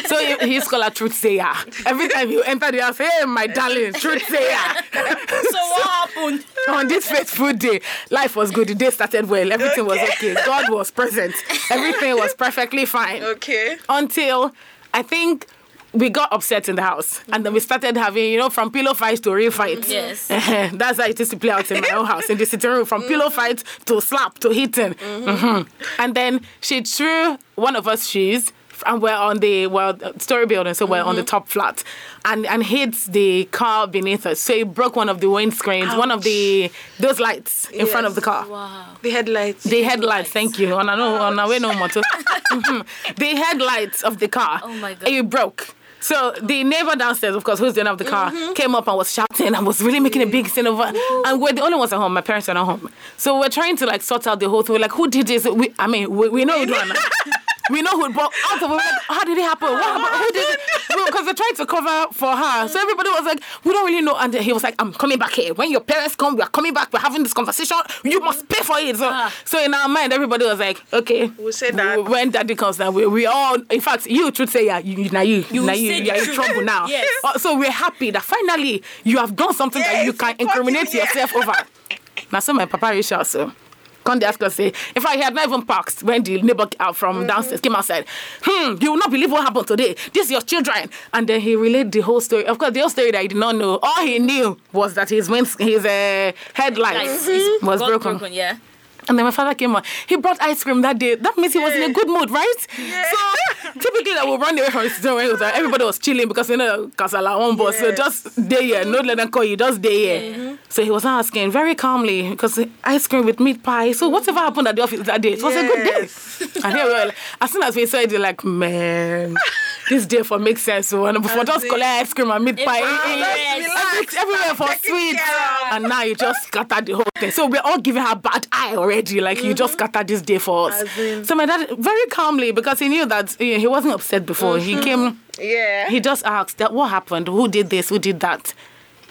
So he, he's called a truth sayer. Every time you enter the house, hey, my darling, truth sayer. So what happened? On this fateful day, life was good. The day started well. Everything okay. was okay. God was present. Everything was perfectly fine. Okay. Until I think... We got upset in the house. And then we started having, you know, from pillow fights to real fights. Yes. That's how it used to play out in my own house, in the sitting room. From mm-hmm. pillow fights to slap to hitting. Mm-hmm. Mm-hmm. And then she threw one of us shoes. And we're on the well story building, so we're mm-hmm. on the top flat. And and hits the car beneath us. So it broke one of the windscreens, Ouch. one of the those lights in yes. front of the car. Wow. The headlights. The headlights, headlights. Thank you. On our, on our way no more. The headlights of the car. Oh my God. It broke. So the neighbor downstairs, of course, who's the owner of the car, mm-hmm. came up and was shouting and was really making a big scene over. Ooh. And we're the only ones at home. My parents are not home. So we're trying to like sort out the whole thing. We're like, who did this? We, I mean, we, we know who done it. We know who brought out of it. How did it happen? What happened? Who did it? Because they tried to cover for her. So everybody was like, we don't really know. And he was like, I'm coming back here. When your parents come, we are coming back. We're having this conversation. You must pay for it. So, ah. so in our mind, everybody was like, okay. We'll say that. When daddy comes down, we, we all, in fact, you should say, yeah, you, now you, you, now you, you're in trouble now. Yes. Uh, so we're happy that finally you have done something yes, that you can incriminate you, yeah. yourself over. Now, so my papa reached out, so. Come there, I say. In fact, he had not even parked when the neighbor out from mm-hmm. downstairs came outside. Hmm, you will not believe what happened today. This is your children. And then he relayed the whole story. Of course, the whole story that he did not know. All he knew was that his wind, his uh, headlights mm-hmm. was broken. broken. Yeah. And then my father came on. He brought ice cream that day. That means he yeah. was in a good mood, right? Yeah. So typically, that would run away from his was like, everybody was chilling because you know, Kasala on board. Yes. So just day here, no let them call you. Just day here. Mm-hmm. So he was asking very calmly because ice cream with meat pie. So whatever happened at the office that day, it was yes. a good day. And here we were. As soon as we saw it, we're like, man, this day for makes sense. So and before just collect ice cream and meat it pie, yes. everywhere for sweets. And now you just scattered the whole thing. So we're all giving her bad eye already. Like, mm-hmm. you just scattered this day for us. So my dad, very calmly, because he knew that you know, he wasn't upset before. Mm-hmm. He came, yeah. he just asked, that what happened? Who did this? Who did that?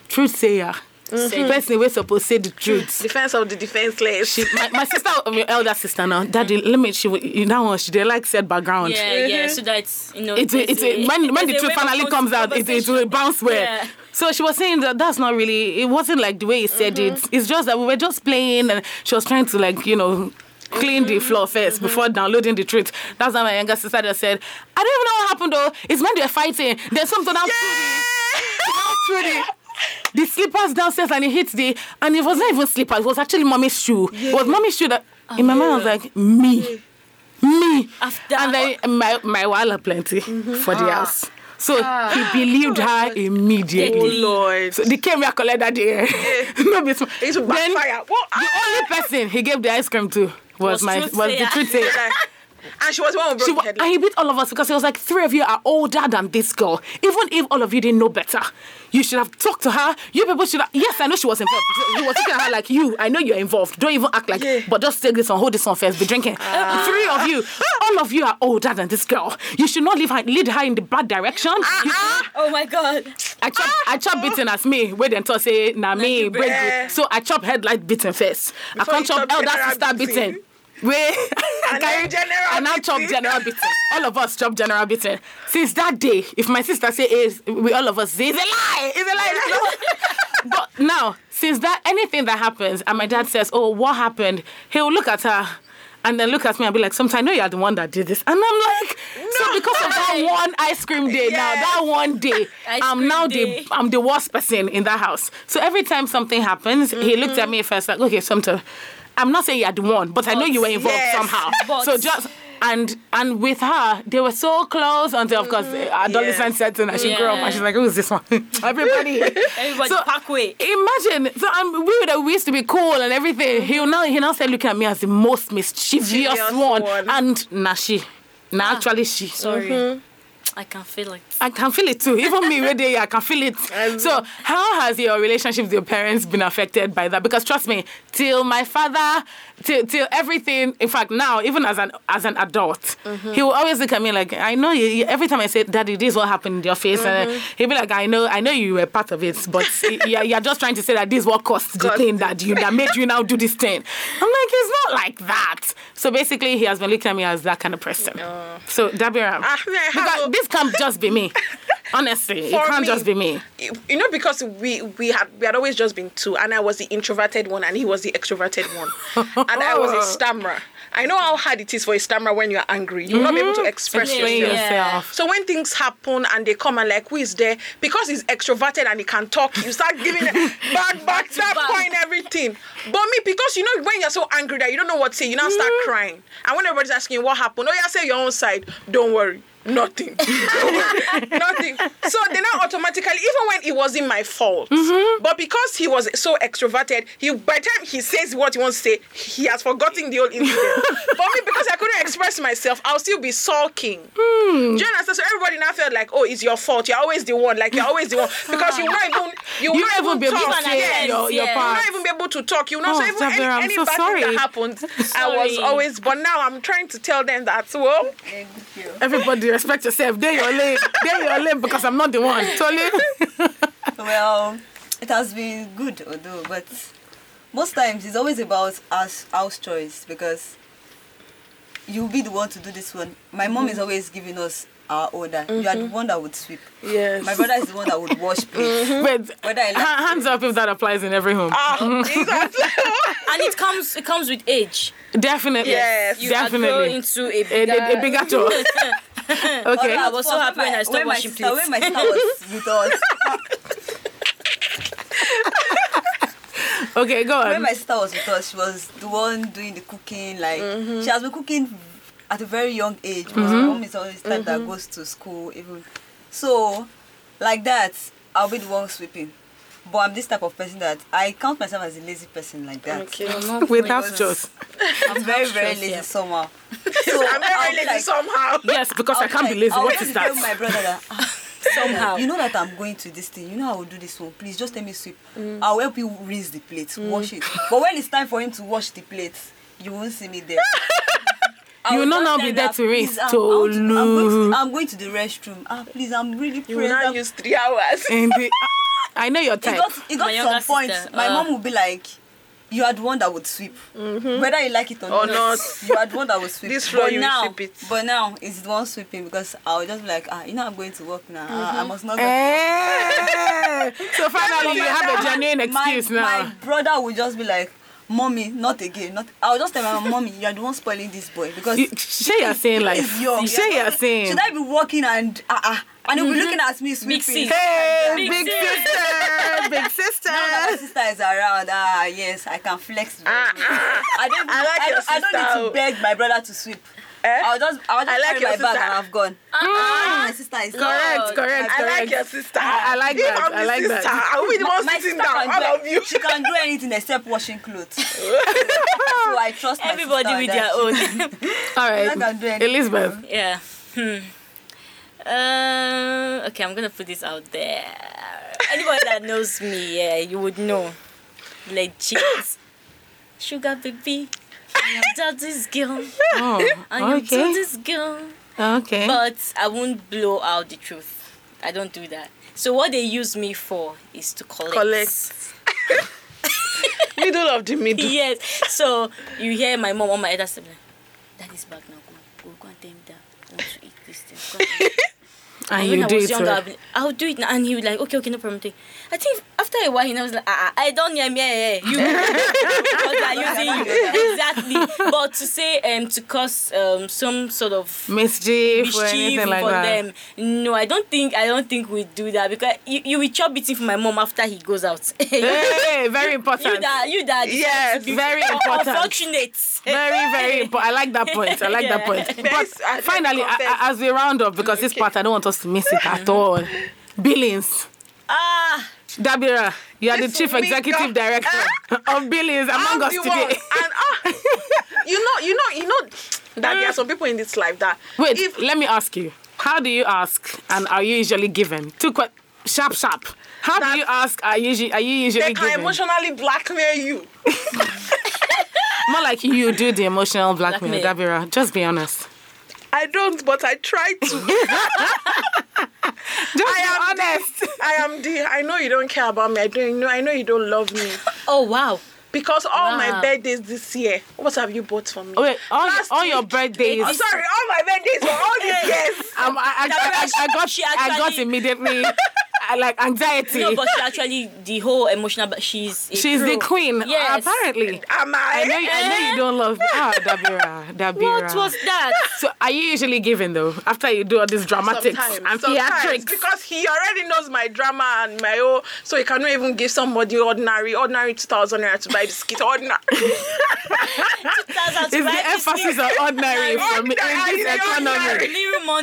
Truth sayer. Mm-hmm. The person we're supposed to say the truth. Defense of the defenseless. She, my, my sister, my elder sister now, daddy, let me, she, you know, she, they like said background. Yeah, mm-hmm. yeah, so that's, you know. It's, a, it's a, when when the truth finally comes out, it, it will bounce where. Yeah. So she was saying that that's not really, it wasn't like the way he said mm-hmm. it. It's just that we were just playing and she was trying to like, you know, clean mm-hmm. the floor first mm-hmm. before downloading the truth. That's how my younger sister just said, I don't even know what happened though. It's when they were fighting. There's something out through the... The slippers downstairs and it hits the... And it was not even slippers. It was actually mommy's shoe. Yeah. It was mommy's shoe that... Oh, in my yeah. mind, I was like, me. Me. After and then my, my wala plenty mm-hmm. for the ah. house. So ah. he believed her immediately. Oh, Lord. So they came here collect that day. It's a backfire. The only person he gave the ice cream to was, was my was the truth teller. And she was one who broke the headlight. And he beat all of us because he was like, three of you are older than this girl. Even if all of you didn't know better, you should have talked to her. You people should have... Yes, I know she was involved. He was looking at her like, you, I know you're involved. Don't even act like... Yeah. But just take this one, hold this one first, be drinking. Uh. Three of you, all of you are older than this girl. You should not leave her, lead her in the bad direction. Uh-uh. You, oh, my God. I chop, uh-uh. I chop beating as me. Wait until say, na me, break you. So I chop headlight beating first. Before I can't chop elder sister beating. Wait, and, and, and I chop general beating. All of us chop general beating. Since that day, if my sister say is, we all of us say it's a lie. It's a lie. But now, since that anything that happens, and my dad says, "Oh, what happened?" He will look at her, and then look at me and be like, "Sometimes I know you're the one that did this," and I'm like, no. "So because of that one ice cream day, yeah. now that one day, ice I'm now day. the I'm the worst person in that house." So every time something happens, mm-hmm. he looked at me first like, "Okay, sometimes." I'm not saying you had won, but, but I know you were involved yes, somehow. So just and and with her, they were so close until of course mm-hmm. adolescent yes. setting and she yeah. grew up and she's like, who's this one? Everybody, everybody, so, parkway. Imagine. So um, we would we used to be cool and everything. He now he now started looking at me as the most mischievous one. one, and nah she, nah ah, actually she. Sorry. Mm-hmm. I can feel it. I can feel it too. Even me, right there, I can feel it. So, how has your relationship with your parents been affected by that? Because trust me, till my father, till till everything. In fact, now even as an as an adult, mm-hmm. he will always look at me like, I know you. Every time I say, "Daddy, this is what happened in your face," mm-hmm. and he'll be like, "I know, I know you were part of it, but you're, you're just trying to say that this is what caused the thing that you that made you now do this thing." I'm like, it's not like that. So basically, he has been looking at me as that kind of person. No. So, Dabira, uh, this can't just be me. Honestly, For it can't me, just be me. You know, because we we had we had always just been two, and I was the introverted one, and he was the extroverted one, and I was a stammerer. I know how hard it is for a stammerer when you're angry. You're mm-hmm. not able to express yeah, yourself. Yeah. So when things happen and they come and like, who is there? Because he's extroverted and he can talk, you start giving back, back, start point everything. But me, because you know when you're so angry that you don't know what to say, you now start mm-hmm. crying. And when everybody's asking what happened, oh yeah, say your own side. Don't worry. Nothing. Nothing. So they now automatically practically, even when it wasn't my fault, mm-hmm. but because he was so extroverted, he by the time he says what he wants to say, he has forgotten the whole incident. For me, because I couldn't express myself, I'll still be sulking. Mm. Do you understand? So everybody now felt like, oh, it's your fault. You're always the one. Like, you're always the one. Because you won't even, you you won't even be able to yes, your, your yes. You'll not even be able to talk. You know, oh, so even Zabra, any, any so bad sorry. thing that happened, I was always, but now I'm trying to tell them that, well, thank you. Everybody respect yourself. They're your lame. They're your lame because I'm not the one. Totally. Well, it has been good, although, but most times it's always about us, our choice, because you'll be the one to do this one. My mom mm-hmm. is always giving us our order. Mm-hmm. You are the one that would sweep. Yes. My brother is the one that would wash plates. Mm-hmm. Whether I like hands it. Up if that applies in every home. Oh, exactly. And it comes it comes with age. Definitely. Yes. You definitely. Are into a bigger... A, a, a bigger tool. Okay. Okay. I was so happy when I stopped washing plates. When my sister was with us. Okay, go on. When my sister was with us, she was the one doing the cooking. Like mm-hmm. she has been cooking at a very young age. Mm-hmm. My mom is always the type mm-hmm. that goes to school. Even so, like that, I'll be the one sweeping. But I'm this type of person that I count myself as a lazy person like that. Okay. Without stress. I'm very, very lazy yeah. somehow. So I'm very lazy like, somehow. Yes, because I can't like, be lazy. I'll what is that? My brother that, ah, somehow. You know that I'm going to this thing. You know I will do this one. Please just let me sweep. Mm. I'll help you rinse the plate, mm. wash it. But when it's time for him to wash the plate, you won't see me there. You will not now be there to rinse. I'm, to, I'm, going to, I'm going to the restroom. Ah, please, I'm really praying. You will not use three hours. And the, I know your type. It got, it got to some point. Sister. My uh. mom will be like, you are the one that would sweep. Mm-hmm. Whether you like it or, or not, not, you are the one that would sweep. This floor, you now, sweep it. But now, it's the one sweeping because I'll just be like, ah, you know, I'm going to work now. Mm-hmm. Uh, I must not go hey. So finally, you have a genuine excuse my, now. My brother will just be like, mommy, not again. Not. I'll just tell my mommy, you're the one spoiling this boy because you, she is saying like, you she is saying. Should I be walking and ah uh, uh, and you'll be looking at me sweeping? Hey, big, big sister, big sister. Now that my sister is around, ah uh, yes, I can flex. Uh, uh, I don't. I, like I, don't I don't need to beg my brother to sweep. Eh? I'll just, I'll just I like carry your my sister. Bag and I've gone. Mm. Ah, my sister is correct, correct, correct. I like your sister. I, I like if that. I like sister, that. I will be the one sitting down. All of you. She can do anything except washing clothes. So I trust everybody my with their own. All right, Elizabeth. Yeah. Hmm. Uh, okay, I'm gonna put this out there. Anybody that knows me, yeah, you would know. Legit, sugar baby. I'm daddy's girl. Oh, and okay. You're daddy's girl. Okay. But I won't blow out the truth. I don't do that. So what they use me for is to collect. Collect. Middle of the middle. Yes. So you hear my mom on my other side. Daddy's back now. Go, go, go and tell him that. I want to eat this thing. And, and when you I do was it younger, right? I would do it now. And he would like, okay, okay, no problem. I think after a while, he was like, ah, I don't know, yeah, yeah, you, exactly. But to say, um, to cause um some sort of mischief, mischief or anything like for that. Them, no, I don't think, I don't think we do that because you, you will chop it in for my mom after he goes out. Hey, very important. You that, you that. Yes, very important. Unfortunate. Very, very important. I like that point. I like yeah. that point. But I finally, I, as we round up, because okay. this part I don't want us to miss it at all. Billings. Ah. Dabira, you are this the chief executive God. Director uh, of Billings among us today. And, uh, you know, you know, you know that there are some people in this life that. Wait, if, let me ask you. How do you ask, and are you usually given? Two qu- sharp, sharp. How do you ask? Are you usually, are you usually they given? They can emotionally blackmail you. More like you do the emotional blackmail, blackmail. Dabira. Just be honest. I don't, but I try to. Just I be am honest. The, I am the. I know you don't care about me. I don't know. I know you don't love me. Oh wow! Because all wow. my birthdays this year, what have you bought for me? Oh, wait, all, all your birthdays. I'm sorry, all my birthdays for all these years. Um, I, I, I, I, I got. She actually, I got immediately. I like anxiety. No, but she actually the whole emotional. But she's she's pro. The queen. Yes. Apparently. Am I? I know. You, I know you don't love. Ah, oh, Dabira, Dabira. What was that? So are you usually given though after you do all this dramatics sometimes, and theatrics? Because he already knows my drama and my oh, so he cannot even give somebody ordinary, ordinary two thousand naira to buy biscuit. Ordinary. It's the emphasis on ordinary from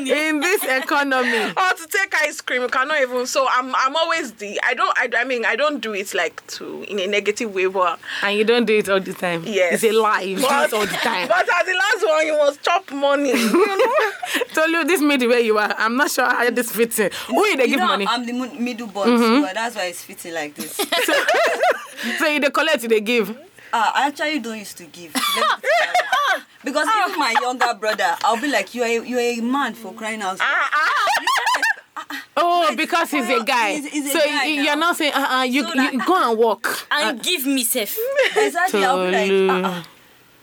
in this economy. In this economy. Or to take ice cream, you cannot even so. I'm I'm always the I don't I, I mean I don't do it like to in a negative way, but and you don't do it all the time. Yes, it's a lie. You do it all the time. But at the last one, you must chop money. You know, told you this middle where you are. I'm not sure how this fits in. Who did they you give know, money? I'm the middle boss, mm-hmm. but that's why it's fitting like this. So, so you they collect, they give. Uh, I actually don't used to give. Because even my younger brother, I'll be like, you are a, you are a man for crying out loud. Oh, like, because he's a guy. He's, he's so a guy you, you're not saying, uh-uh, you, so you like, go and walk. And uh, give me safe. Exactly, I'll be like, uh-uh.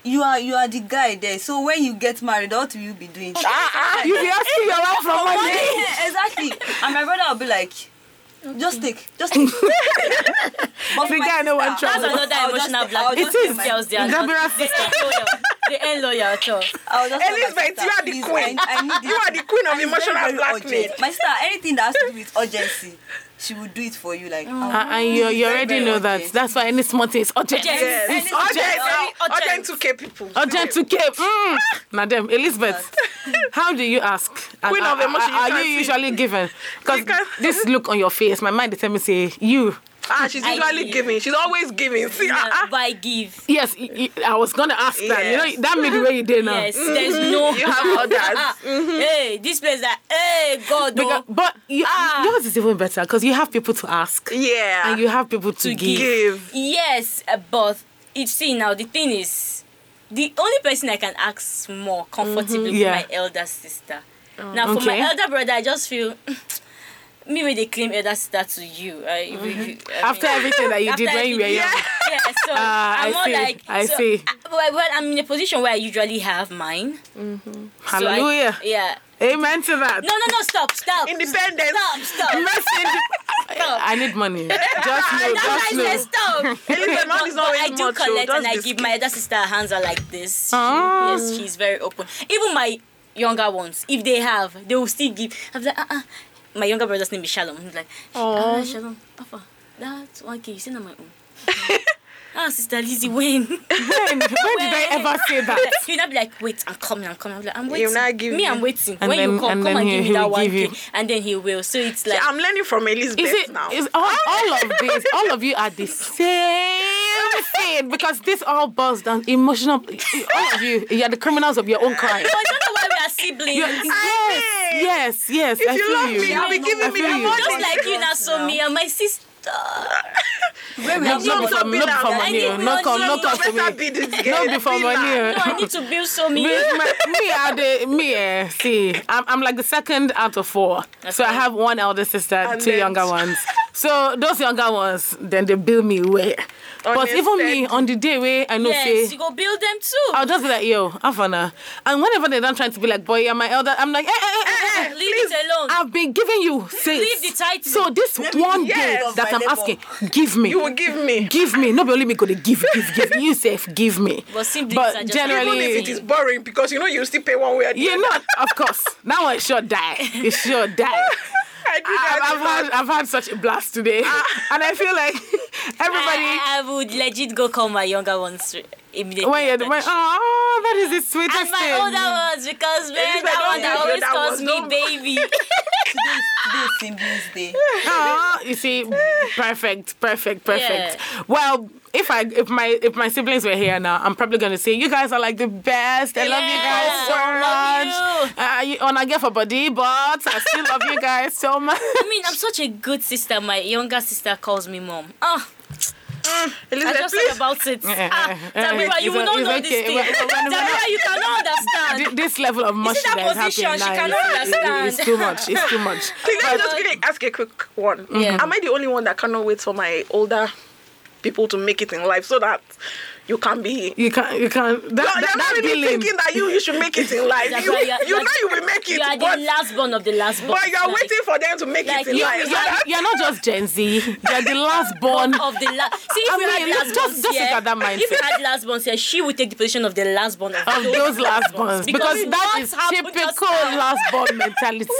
You are you are the guy there. So when you get married, what will you be doing? Uh-uh. You'll be asking your wife for money. Yeah, exactly. And my brother will be like, just take, just take. But the guy, no one trouble. That's another emotional black. It is. Girls, they are not. They ain't loyal at all. Elizabeth, you are the queen. You are the queen of emotional blackmail. My sister, anything that has to do with urgency, she will do it for you. Like, and you already know that. That's why any small thing is urgent. It's urgent. Urgent to care people. Urgent to care. Madam Elizabeth, how do you ask? Queen of emotion. Are you usually given? Because this look on your face. Yes, my mind is telling me, say, you. Ah, she's usually giving. She's always giving. See, no, ah, ah. I give. Yes, I was going to ask yes. that. You know, that made the way you did now. Yes, mm-hmm. there's no... You have others. ah, mm-hmm. Hey, this place that, hey, God, because, But you, ah. yours is even better because you have people to ask. Yeah. And you have people to, to give. give. Yes, but, you see, now, the thing is, the only person I can ask more comfortably mm-hmm. yeah. is my elder sister. Oh, now, okay. for my elder brother, I just feel... Maybe they claim elder sister to you. I, mm-hmm. you I mean, after everything that you did when you were young. Yeah, yeah so uh, I'm I more see, like... I so, see. I, well, well, I'm in a position where I usually have mine. Mm-hmm. Hallelujah. So I, yeah. Amen to that. No, no, no, stop, stop. Independence. Stop, stop. stop. I need money. Just know, just know. Stop. But, is but I do much, collect so and I give my elder sister, her hands are like this. Oh. She, yes, she's very open. Even my younger ones, if they have, they will still give. I'm like, uh-uh. My younger brother's name is Shalom. He's like, oh, Shalom, Papa, that's one kid. You said on my own. Ah, Sister Lizzie, when? when? When did I ever say that? You'll not be like, wait, I'm coming, I'm coming. I'm, like, I'm waiting. You'll not give me. Me, I'm waiting. And when then, you come, and come and he, give me that one kid. And then he will. So it's like... See, I'm learning from Elizabeth is it, now. Is all, all of this, all of you are the same thing. Because this all boils down emotional... All of you, you're the criminals of your own crime. But I don't know why we are siblings. You're, yes. Yes, yes, if I you feel love you. Me, you'll be giving me the money. Just like you now, so me and my sister. Where we have no for money, no come, no come for me, no be for money. No, I need to build so me. Me, are the me. See, I'm I'm like the second out of four. So I have one elder sister, two younger ones. So those younger ones, then they build me away. But even me, on the day where I know yes, say... you go build them too. I'll just be like, yo, Afana. And whenever they're done trying to be like, boy, you're my elder, I'm like, eh, eh, eh, eh, leave it alone. I've been giving you since. Leave the title. So this one day that I'm asking, give me. You will give me. Give me. Nobody only me go to give, give, give. You say, give me. But generally... Even if it is boring, because you know you still pay one way or the other. You know, of course. Now I sure die. You sure die. I do that I've, I've, had, I've had such a blast today, uh, and I feel like everybody. I, I would legit go call my younger ones immediately. Wait, wait, wait. Oh, that is the sweetest thing. And my older ones, because man, that one that always calls me no. baby. Today is Siblings Day. Oh, you see, perfect, perfect, perfect. Yeah. Well. If I if my if my siblings were here now, I'm probably gonna say you guys are like the best. I yeah, love you guys so much. Love you. Uh, you on I get for body, but I still love you guys so much. I mean, I'm such a good sister. My younger sister calls me mom. Oh. Mm, Elizabeth, I just said about it. Yeah, ah, yeah, yeah, you will not know okay. this thing. Tamira, you cannot understand. This level of much that, that position, she cannot understand. It's too much. It's too much. Can I just really ask a quick one? Yeah. Am I the only one that cannot wait for my older people to make it in life so that you can be you can you can that, no, that, you're not really feeling. Thinking that you you should make it in life you, you, you like, know you will make it you are but, the last born of the last born but you're like, waiting for them to make like, it in you, life you're, so you're not just Gen Z you're the last born of the last see if I you mean, had last just, just here, look at that mindset if you had last born here she would take the position of the last born of, of those last borns because, because that is typical last born mentality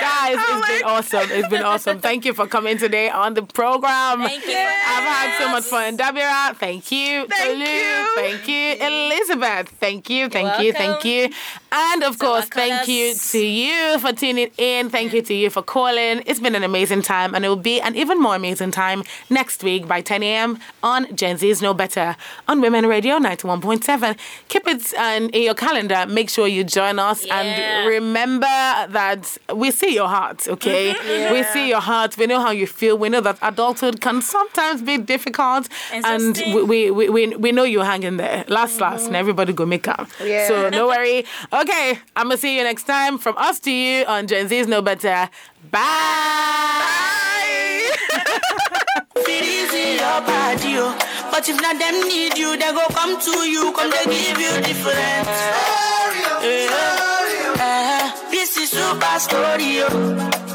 guys oh it's been God. awesome it's been awesome thank you for coming today on the program thank you yes. I've had so much fun Dabira thank you thank Tolu, you thank you Elizabeth thank you thank You're you welcome. Thank you And of so course, thank you to you for tuning in. Thank you to you for calling. It's been an amazing time, and it will be an even more amazing time next week by ten a.m. on Gen Z's Know Better on Women Radio ninety-one point seven. Keep it um, in your calendar. Make sure you join us, yeah. and remember that we see your heart, okay? Mm-hmm. Yeah. We see your heart. We know how you feel. We know that adulthood can sometimes be difficult, and we, we, we, we know you're hanging there. Last, mm-hmm. last, and everybody go make up. Yeah. So no worry. Okay, I'm going to see you next time. From us to you on Gen Z's Know Better. Bye! Bye! It is your body, but if not them need you, they go come to you, come they give you different. Story, story. Uh-huh. This is super story.